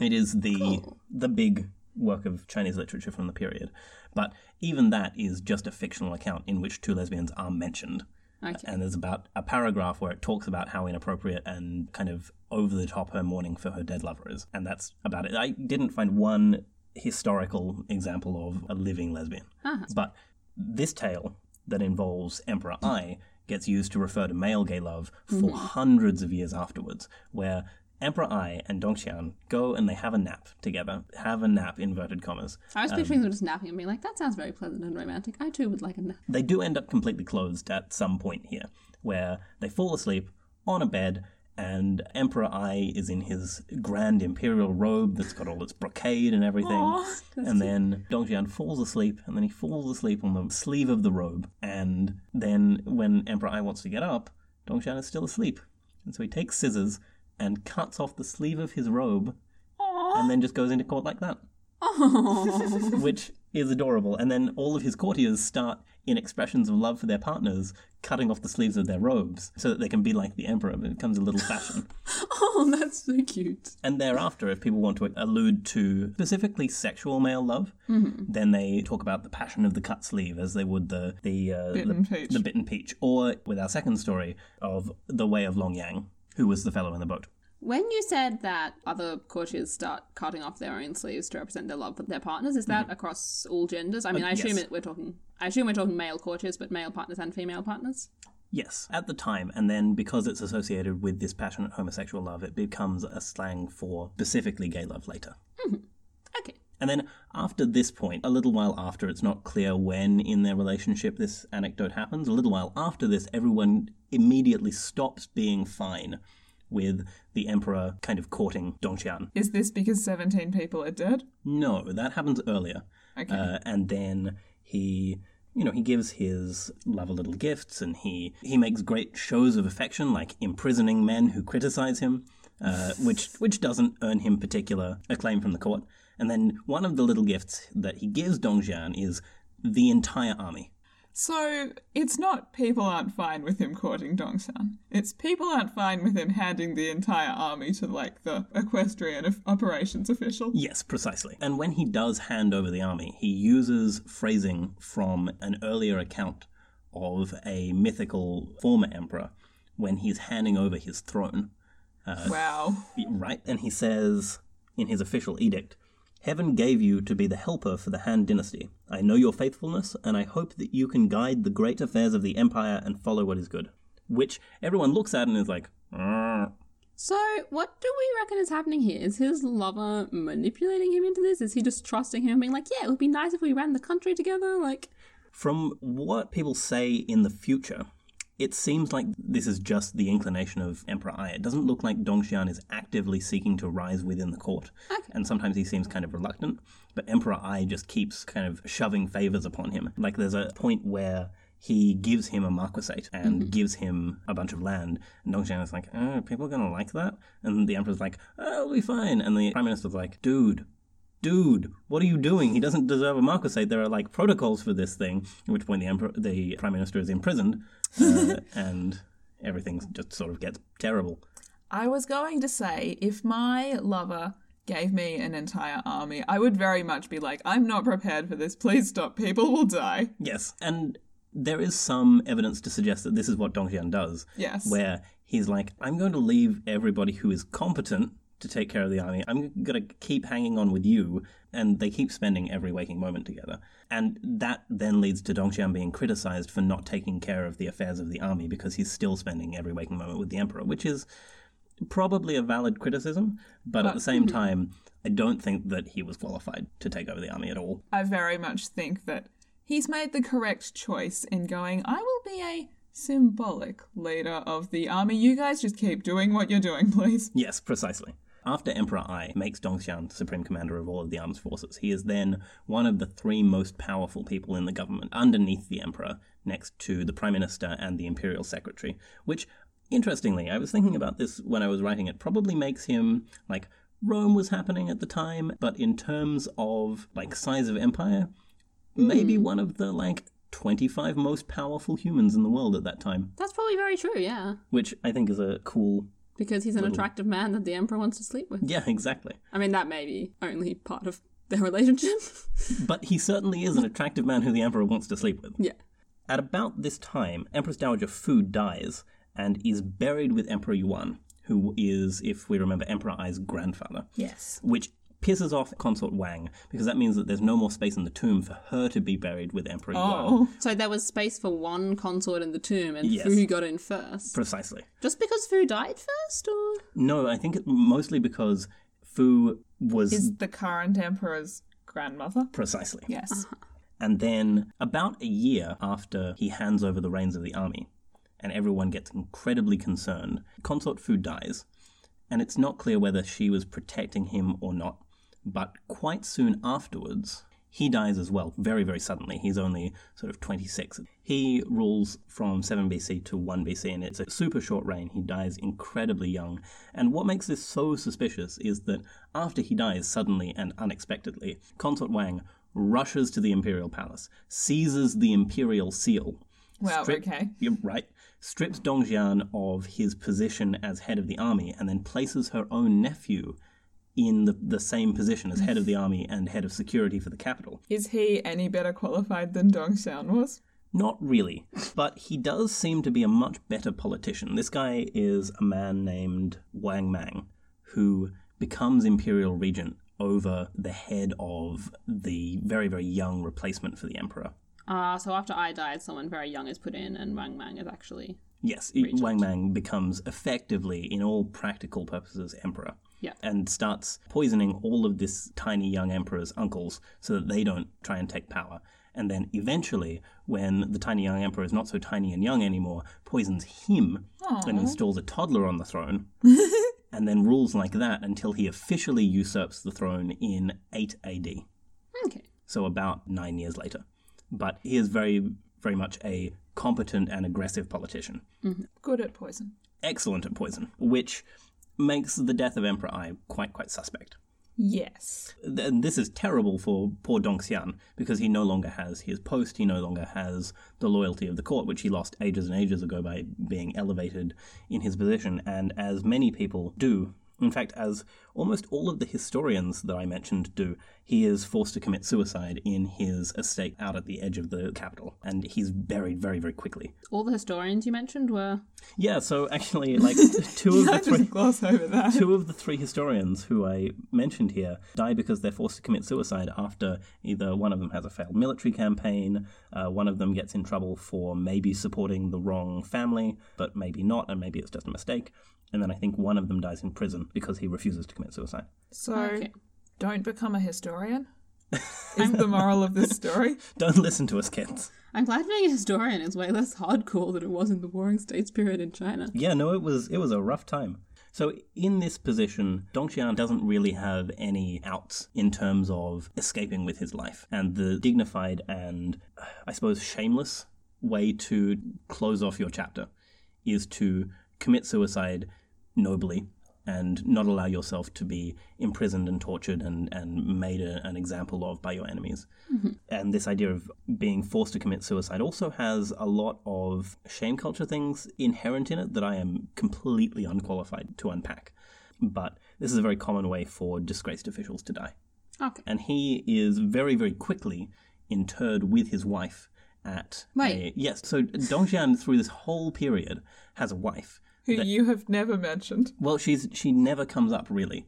It is the big work of Chinese literature from the period. But even that is just a fictional account in which two lesbians are mentioned. Okay. And there's about a paragraph where it talks about how inappropriate and kind of over-the-top her mourning for her dead lover is. And that's about it. I didn't find one historical example of a living lesbian. Uh-huh. But this tale that involves Emperor Ai gets used to refer to male gay love for hundreds of years afterwards, where Emperor Ai and Dong Xian go and they have a nap together. Have a nap, inverted commas. I was picturing them just napping and being like, that sounds very pleasant and romantic. I too would like a nap. They do end up completely clothed at some point here, where they fall asleep on a bed and Emperor Ai is in his grand imperial robe that's got all its brocade and everything. Aww, and cute. Then Dong Xian falls asleep and then he falls asleep on the sleeve of the robe. And then when Emperor Ai wants to get up, Dong Xian is still asleep. And so he takes scissors and cuts off the sleeve of his robe. Aww. And then just goes into court like that. Aww. Which is adorable. And then all of his courtiers start, in expressions of love for their partners, cutting off the sleeves of their robes so that they can be like the emperor. It becomes a little fashion. Oh, that's so cute. And thereafter, if people want to allude to specifically sexual male love, then they talk about the passion of the cut sleeve as they would the bitten peach. Or with our second story of the Way of Longyang, who was the fellow in the boat. When you said that other courtiers start cutting off their own sleeves to represent their love for their partners, is that across all genders? I mean, I assume we're talking male courtiers, but male partners and female partners? Yes, at the time. And then because it's associated with this passionate homosexual love, it becomes a slang for specifically gay love later. Mm-hmm. Okay. And then after this point, a little while after, it's not clear when in their relationship this anecdote happens. A little while after this, everyone immediately stops being fine with the emperor kind of courting Dong Xian. Is this because 17 people are dead? No, that happens earlier. Okay. And then he, he gives his lover little gifts and he makes great shows of affection, like imprisoning men who criticize him, which doesn't earn him particular acclaim from the court. And then one of the little gifts that he gives Dong Xian is the entire army. So it's not people aren't fine with him courting Dong Xian. It's people aren't fine with him handing the entire army to, like, the equestrian operations official. Yes, precisely. And when he does hand over the army, he uses phrasing from an earlier account of a mythical former emperor when he's handing over his throne. Wow. Right. And he says in his official edict, "Heaven gave you to be the helper for the Han dynasty. I know your faithfulness, and I hope that you can guide the great affairs of the empire and follow what is good." Which everyone looks at and is like, "Argh." So what do we reckon is happening here? Is his lover manipulating him into this? Is he just trusting him and being like, yeah, it would be nice if we ran the country together? Like, from what people say in the future, it seems like this is just the inclination of Emperor Ai. It doesn't look like Dong Xian is actively seeking to rise within the court. Okay. And sometimes he seems kind of reluctant, but Emperor Ai just keeps kind of shoving favours upon him. Like, there's a point where he gives him a marquisate and gives him a bunch of land, and Dong Xian is like, oh, are people going to like that? And the emperor's like, oh, it'll be fine. And the prime minister's like, dude, what are you doing? He doesn't deserve a marquisate. There are, like, protocols for this thing, at which point the prime minister is imprisoned, and everything just sort of gets terrible. I was going to say, if my lover gave me an entire army, I would very much be like, I'm not prepared for this. Please stop. People will die. Yes, and there is some evidence to suggest that this is what Dong Xian does. Yes. Where he's like, I'm going to leave everybody who is competent to take care of the army. I'm going to keep hanging on with you. And they keep spending every waking moment together. And that then leads to Dong Xian being criticized for not taking care of the affairs of the army because he's still spending every waking moment with the emperor, which is probably a valid criticism. But at the same time, I don't think that he was qualified to take over the army at all. I very much think that he's made the correct choice in going, I will be a symbolic leader of the army. You guys just keep doing what you're doing, please. Yes, precisely. After Emperor Ai makes Dong Xian supreme commander of all of the armed forces, he is then one of the three most powerful people in the government, underneath the emperor, next to the prime minister and the imperial secretary, which, interestingly, I was thinking about this when I was writing it, probably makes him, like, Rome was happening at the time, but in terms of, like, size of empire, maybe one of the, like, 25 most powerful humans in the world at that time. That's probably very true, yeah. Which I think is a cool... Because he's an attractive man that the emperor wants to sleep with. Yeah, exactly. I mean, that may be only part of their relationship. But he certainly is an attractive man who the emperor wants to sleep with. Yeah. At about this time, Empress Dowager Fu dies and is buried with Emperor Yuan, who is, if we remember, Emperor Ai's grandfather. Yes. Which pisses off Consort Wang, because that means that there's no more space in the tomb for her to be buried with Emperor Yuan. So there was space for one consort in the tomb, and yes. Fu got in first. Precisely. Just because Fu died first, or...? No, I think mostly because Fu was... Is the current emperor's grandmother? Precisely. Yes. Uh-huh. And then about a year after he hands over the reins of the army, and everyone gets incredibly concerned, Consort Fu dies, and it's not clear whether she was protecting him or not. But quite soon afterwards, he dies as well, very, very suddenly. He's only sort of 26. He rules from 7 BC to 1 BC, and it's a super short reign. He dies incredibly young. And what makes this so suspicious is that after he dies suddenly and unexpectedly, Consort Wang rushes to the imperial palace, seizes the imperial seal. Well, okay. You're right. Strips Dong Xian of his position as head of the army, and then places her own nephew in the same position as head of the army and head of security for the capital. Is he any better qualified than Dong Xian was? Not really, but he does seem to be a much better politician. This guy is a man named Wang Mang, who becomes imperial regent over the head of the very, very young replacement for the emperor. So after I died, someone very young is put in, and Wang Mang is actually... Yes, regent. Wang Mang becomes effectively, in all practical purposes, emperor. Yeah. And starts poisoning all of this tiny young emperor's uncles so that they don't try and take power. And then eventually, when the tiny young emperor is not so tiny and young anymore, poisons him. Aww. And installs a toddler on the throne. And then rules like that until he officially usurps the throne in 8 AD. Okay. So about 9 years later. But he is very, very much a competent and aggressive politician. Mm-hmm. Good at poison. Excellent at poison, which... makes the death of Emperor Ai quite suspect. Yes. And this is terrible for poor Dong Xian, because he no longer has his post, he no longer has the loyalty of the court, which he lost ages and ages ago by being elevated in his position, and as many people do, in fact, as almost all of the historians that I mentioned do, he is forced to commit suicide in his estate out at the edge of the capital, and he's buried very, very quickly. All the historians you mentioned were... Yeah, so actually, like, two of the three historians who I mentioned here die because they're forced to commit suicide after either one of them has a failed military campaign, one of them gets in trouble for maybe supporting the wrong family, but maybe not, and maybe it's just a mistake. And then I think one of them dies in prison because he refuses to commit suicide. So, okay. Don't become a historian is the moral of this story. Don't listen to us, kids. I'm glad being a historian is way less hardcore than it was in the Warring States period in China. Yeah, no, it was a rough time. So in this position, Dong Xian doesn't really have any outs in terms of escaping with his life. And the dignified and, I suppose, shameless way to close off your chapter is to commit suicide nobly and not allow yourself to be imprisoned and tortured and made an example of by your enemies. Mm-hmm. And this idea of being forced to commit suicide also has a lot of shame culture things inherent in it that I am completely unqualified to unpack. But this is a very common way for disgraced officials to die. Okay. And he is very, very quickly interred with his wife at... Wait. Yes, so Dong Xian, through this whole period, has a wife. Who you have never mentioned. Well, she never comes up, really.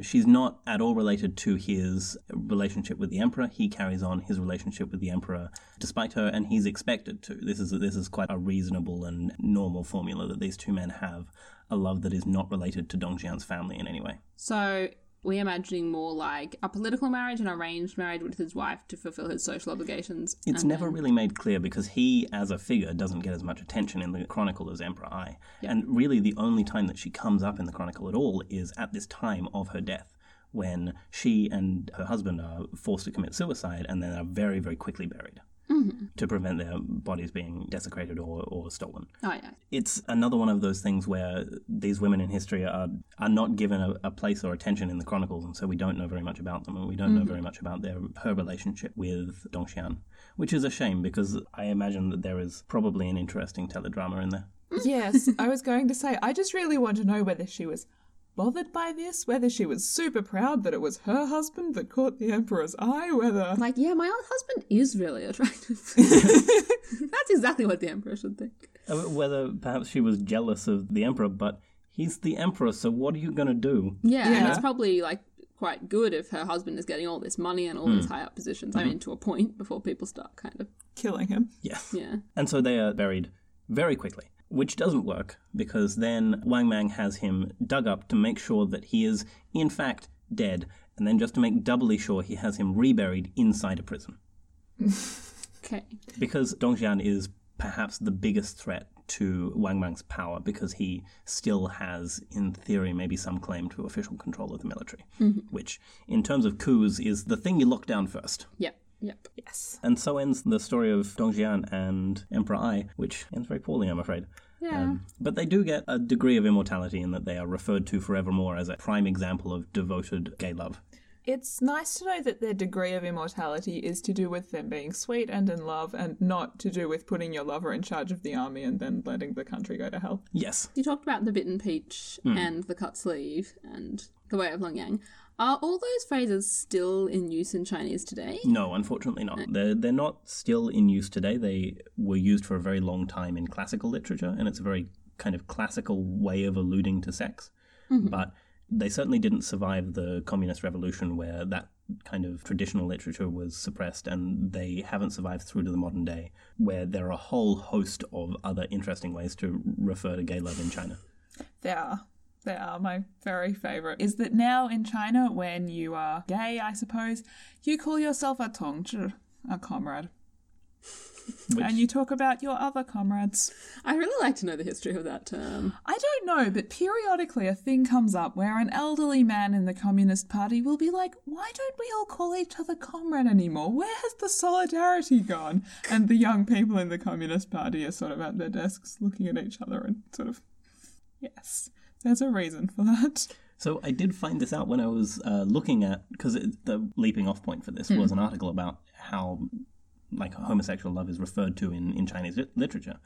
She's not at all related to his relationship with the Emperor. He carries on his relationship with the Emperor despite her, and he's expected to. This is quite a reasonable and normal formula that these two men have, a love that is not related to Dong Xian's family in any way. So we're imagining more like a political marriage, an arranged marriage with his wife to fulfill his social obligations. It's never really made clear because he, as a figure, doesn't get as much attention in the chronicle as Emperor Ai. Yep. And really the only time that she comes up in the chronicle at all is at this time of her death, when she and her husband are forced to commit suicide and then are very, very quickly buried. Mm-hmm. To prevent their bodies being desecrated or stolen. Oh, yeah. It's another one of those things where these women in history are not given a place or attention in the chronicles, and so we don't know very much about them, and we don't know very much about her relationship with Dong Xian, which is a shame because I imagine that there is probably an interesting teledrama in there. Yes, I was going to say, I just really want to know whether she was bothered by this, whether she was super proud that it was her husband that caught the Emperor's eye, whether... Like, yeah, my own husband is really attractive. That's exactly what the Emperor should think. Whether perhaps she was jealous of the Emperor, but he's the Emperor, so what are you going to do? Yeah, and it's probably, like, quite good if her husband is getting all this money and all these high-up positions, I mean, to a point, before people start kind of... killing him. Yes. Yeah. And so they are buried very quickly. Which doesn't work, because then Wang Mang has him dug up to make sure that he is, in fact, dead, and then just to make doubly sure, he has him reburied inside a prison. Okay. Because Dong Xian is perhaps the biggest threat to Wang Mang's power, because he still has, in theory, maybe some claim to official control of the military, which, in terms of coups, is the thing you lock down first. Yeah. Yep. Yes. And so ends the story of Dong Xian and Emperor Ai, which ends very poorly, I'm afraid. Yeah. But they do get a degree of immortality in that they are referred to forevermore as a prime example of devoted gay love. It's nice to know that their degree of immortality is to do with them being sweet and in love and not to do with putting your lover in charge of the army and then letting the country go to hell. Yes. You talked about the bitten peach and the cut sleeve and the way of Longyang. Are all those phrases still in use in Chinese today? No, unfortunately not. They're not still in use today. They were used for a very long time in classical literature, and it's a very kind of classical way of alluding to sex. Mm-hmm. But they certainly didn't survive the Communist Revolution, where that kind of traditional literature was suppressed, and they haven't survived through to the modern day, where there are a whole host of other interesting ways to refer to gay love in China. There are. They are. My very favourite is that now in China, when you are gay, I suppose, you call yourself a tongzhi, a comrade. Which... And you talk about your other comrades. I really like to know the history of that term. I don't know, but periodically a thing comes up where an elderly man in the Communist Party will be like, why don't we all call each other comrade anymore? Where has the solidarity gone? And the young people in the Communist Party are sort of at their desks looking at each other and sort of, yes... There's a reason for that. So I did find this out when I was looking at, because the leaping off point for this was an article about how like homosexual love is referred to in Chinese literature.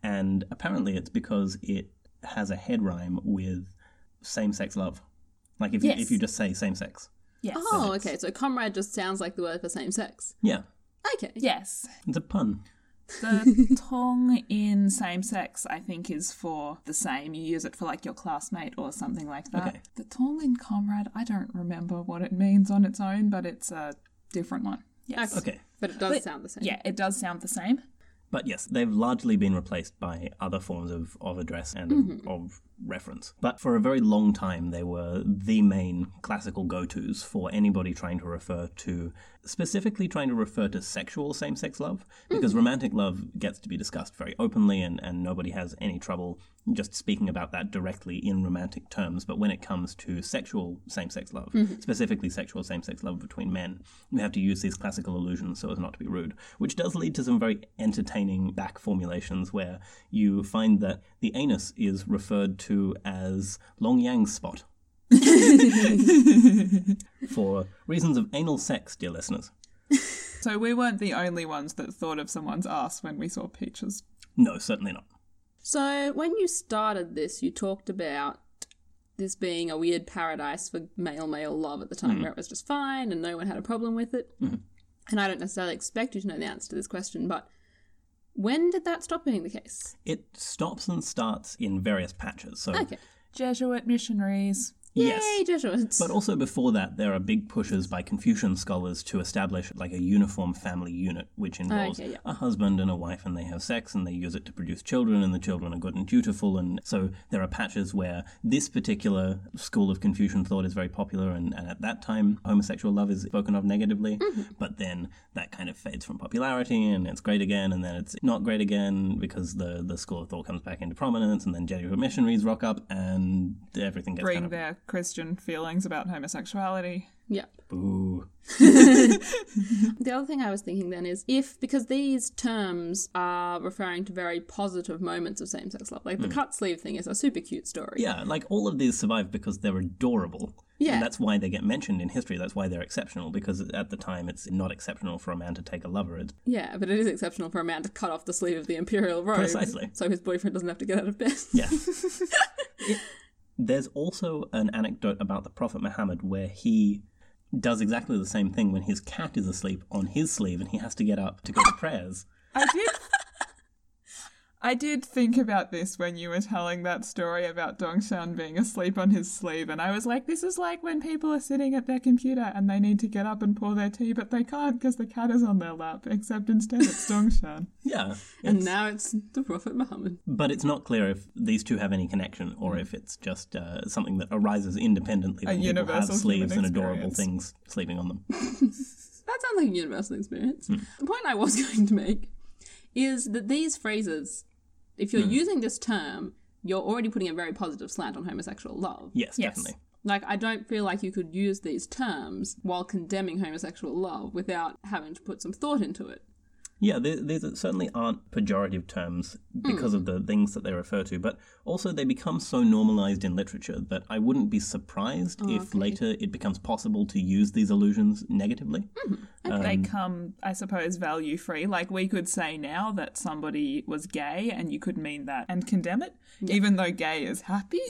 And apparently it's because it has a head rhyme with same-sex love. Like if you just say same-sex. Yes. Oh, okay. So comrade just sounds like the word for same-sex. Yeah. Okay. Yes. It's a pun. The tong in same-sex, I think, is for the same. You use it for, like, your classmate or something like that. Okay. The tong in comrade, I don't remember what it means on its own, but it's a different one. Yes. Okay. But it does sound the same. Yeah, it does sound the same. But, yes, they've largely been replaced by other forms of address and of reference. But for a very long time, they were the main classical go-tos for anybody trying to refer to sexual same-sex love, because romantic love gets to be discussed very openly and nobody has any trouble just speaking about that directly in romantic terms. But when it comes to sexual same-sex love, specifically sexual same-sex love between men, we have to use these classical allusions so as not to be rude, which does lead to some very entertaining back formulations where you find that the anus is referred to as Longyang's spot. For reasons of anal sex, dear listeners. So we weren't the only ones that thought of someone's ass when we saw peaches. No, certainly not. So when you started this, you talked about this being a weird paradise for male-male love at the time, where it was just fine and no one had a problem with it. And I don't necessarily expect you to know the answer to this question, but When did that stop being the case? It stops and starts in various patches. So okay. Jesuit missionaries. Yes. Yay, Jesuits. But also before that, there are big pushes by Confucian scholars to establish like a uniform family unit, which involves a husband and a wife, and they have sex, and they use it to produce children, and the children are good and dutiful. And so there are patches where this particular school of Confucian thought is very popular, and at that time, homosexual love is spoken of negatively. Mm-hmm. But then that kind of fades from popularity, and it's great again, and then it's not great again, because the school of thought comes back into prominence, and then Jesuit missionaries rock up, and everything gets kind of... Christian feelings about homosexuality. Yep. Boo. The other thing I was thinking then is if, because these terms are referring to very positive moments of same-sex love, like the cut sleeve thing is a super cute story. Yeah, like all of these survive because they're adorable. Yeah. And that's why they get mentioned in history. That's why they're exceptional, because at the time it's not exceptional for a man to take a lover. Yeah, but it is exceptional for a man to cut off the sleeve of the imperial robe. Precisely. So his boyfriend doesn't have to get out of bed. Yeah. There's also an anecdote about the Prophet Muhammad where he does exactly the same thing when his cat is asleep on his sleeve and he has to get up to go to prayers. I did think about this when you were telling that story about Dong Xian being asleep on his sleeve, and I was like, this is like when people are sitting at their computer and they need to get up and pour their tea, but they can't because the cat is on their lap, except instead it's Dong Xian. Yeah. And now it's the Prophet Muhammad. But it's not clear if these two have any connection or if it's just something that arises independently when people have sleeves and adorable things sleeping on them. That sounds like a universal experience. Mm. The point I was going to make is that these phrases, if you're using this term, you're already putting a very positive slant on homosexual love. Yes, definitely. Like, I don't feel like you could use these terms while condemning homosexual love without having to put some thought into it. Yeah, these certainly aren't pejorative terms because of the things that they refer to, but also they become so normalised in literature that I wouldn't be surprised if later it becomes possible to use these allusions negatively. Mm-hmm. Okay. They come, I suppose, value-free. Like, we could say now that somebody was gay and you could mean that and condemn it, even though gay is happy.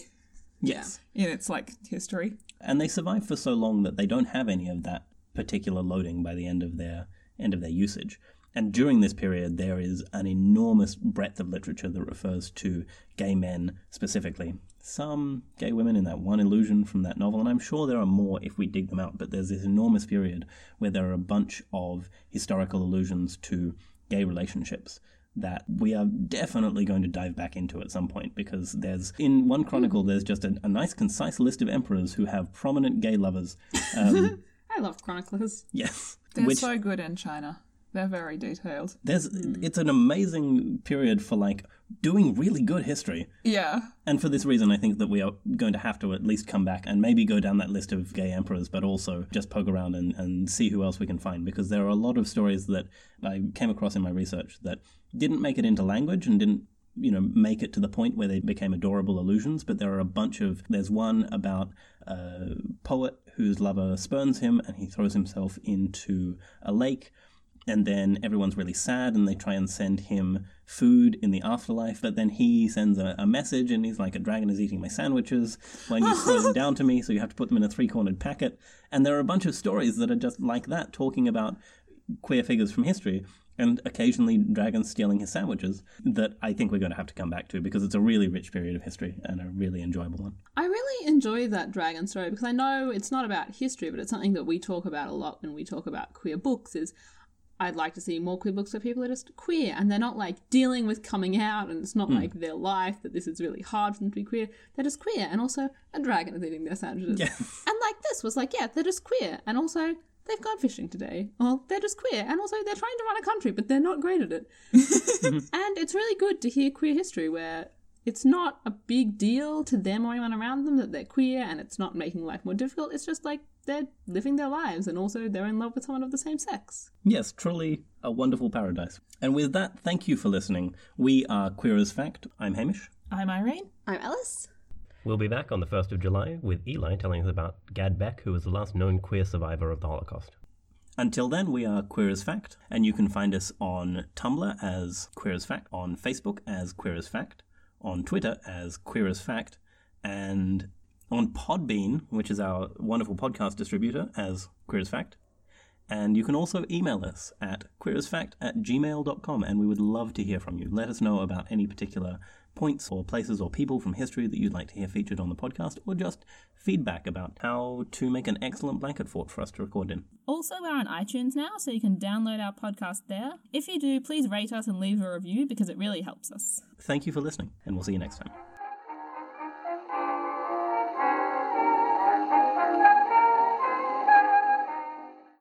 Yes. In its, like, history. And they survive for so long that they don't have any of that particular loading by the end of their usage. And during this period, there is an enormous breadth of literature that refers to gay men specifically. Some gay women in that one illusion from that novel, and I'm sure there are more if we dig them out, but there's this enormous period where there are a bunch of historical allusions to gay relationships that we are definitely going to dive back into at some point, because there's, in one chronicle, there's just a nice, concise list of emperors who have prominent gay lovers. I love chroniclers. Yes. They're so good in China. They're very detailed. It's an amazing period for, like, doing really good history. Yeah. And for this reason, I think that we are going to have to at least come back and maybe go down that list of gay emperors, but also just poke around and see who else we can find, because there are a lot of stories that I came across in my research that didn't make it into language and didn't, make it to the point where they became adorable allusions, but there are a bunch of... There's one about a poet whose lover spurns him and he throws himself into a lake. And then everyone's really sad and they try and send him food in the afterlife. But then he sends a message and he's like, a dragon is eating my sandwiches when you throw them down to me. So you have to put them in a three-cornered packet. And there are a bunch of stories that are just like that, talking about queer figures from history and occasionally dragons stealing his sandwiches, that I think we're going to have to come back to, because it's a really rich period of history and a really enjoyable one. I really enjoy that dragon story because I know it's not about history, but it's something that we talk about a lot when we talk about queer books is... I'd like to see more queer books where people are just queer and they're not, like, dealing with coming out and it's not, like, their life, that this is really hard for them to be queer. They're just queer, and also a dragon is eating their sandwiches. Yeah. And, like, this was like, yeah, they're just queer, and also they've gone fishing today. Or they're just queer, and also they're trying to run a country, but they're not great at it. And it's really good to hear queer history where it's not a big deal to them or anyone around them that they're queer and it's not making life more difficult. It's just, like, they're living their lives and also they're in love with someone of the same sex. Yes, truly a wonderful paradise. And with that, thank you for listening. We are Queer as Fact. I'm Hamish. I'm Irene. I'm Alice. We'll be back on the 1st of July with Eli telling us about Gad Beck, who was the last known queer survivor of the Holocaust. Until then, we are Queer as Fact, and you can find us on Tumblr as Queer as Fact, on Facebook as Queer as Fact, on Twitter as Queer as Fact, and... on Podbean, which is our wonderful podcast distributor, as Queer as Fact, And you can also email us at queerasfact@gmail.com, and we would love to hear from you. Let us know about any particular points or places or people from history that you'd like to hear featured on the podcast, or just feedback about how to make an excellent blanket fort for us to record in. Also, we're on iTunes now, so you can download our podcast there. If you do, please rate us and leave a review because it really helps us. Thank you for listening, and we'll see you next time.